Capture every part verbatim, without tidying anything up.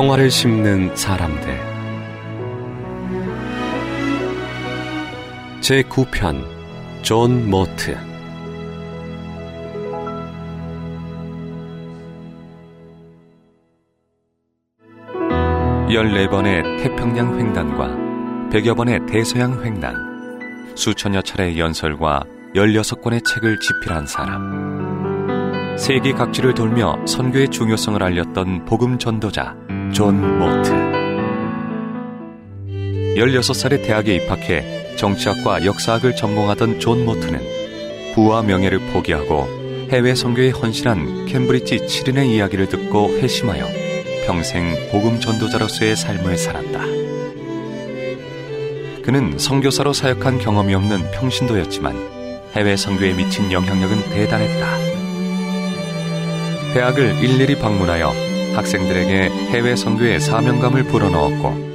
평화를 심는 사람들 제구 편 존 모트 열네 번의 태평양 횡단과 백여 번의 대서양 횡단, 수천여 차례의 연설과 열여섯 권의 책을 집필한 사람, 세계 각지를 돌며 선교의 중요성을 알렸던 복음 전도자 존 모트. 열여섯 살에 대학에 입학해 정치학과 역사학을 전공하던 존 모트는 부와 명예를 포기하고 해외 선교에 헌신한 캠브리지 칠인의 이야기를 듣고 회심하여 평생 복음 전도자로서의 삶을 살았다. 그는 선교사로 사역한 경험이 없는 평신도였지만 해외 선교에 미친 영향력은 대단했다. 대학을 일일이 방문하여 학생들에게 해외 선교의 사명감을 불어넣었고,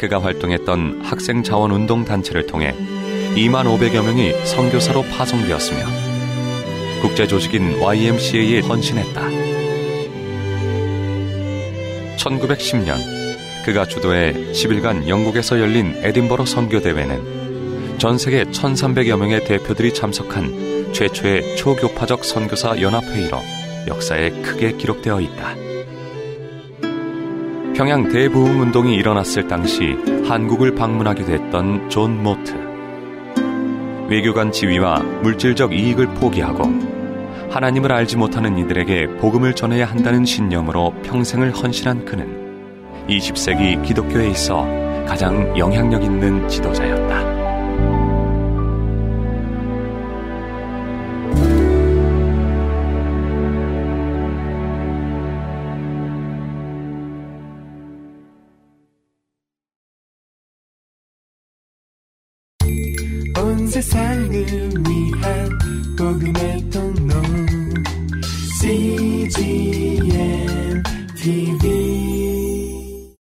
그가 활동했던 학생 자원 운동 단체를 통해 이만 오백여 명이 선교사로 파송되었으며 국제 조직인 와이엠씨에이에 헌신했다. 천구백십 년 그가 주도해 십 일간 영국에서 열린 에딘버러 선교대회는 전 세계 천삼백여 명의 대표들이 참석한 최초의 초교파적 선교사 연합회의로 역사에 크게 기록되어 있다. 평양 대부흥 운동이 일어났을 당시 한국을 방문하기도 했던 존 모트. 외교관 지위와 물질적 이익을 포기하고 하나님을 알지 못하는 이들에게 복음을 전해야 한다는 신념으로 평생을 헌신한 그는 이십 세기 기독교에 있어 가장 영향력 있는 지도자였다. 세상을 위한 복음의 통로 씨지엔티비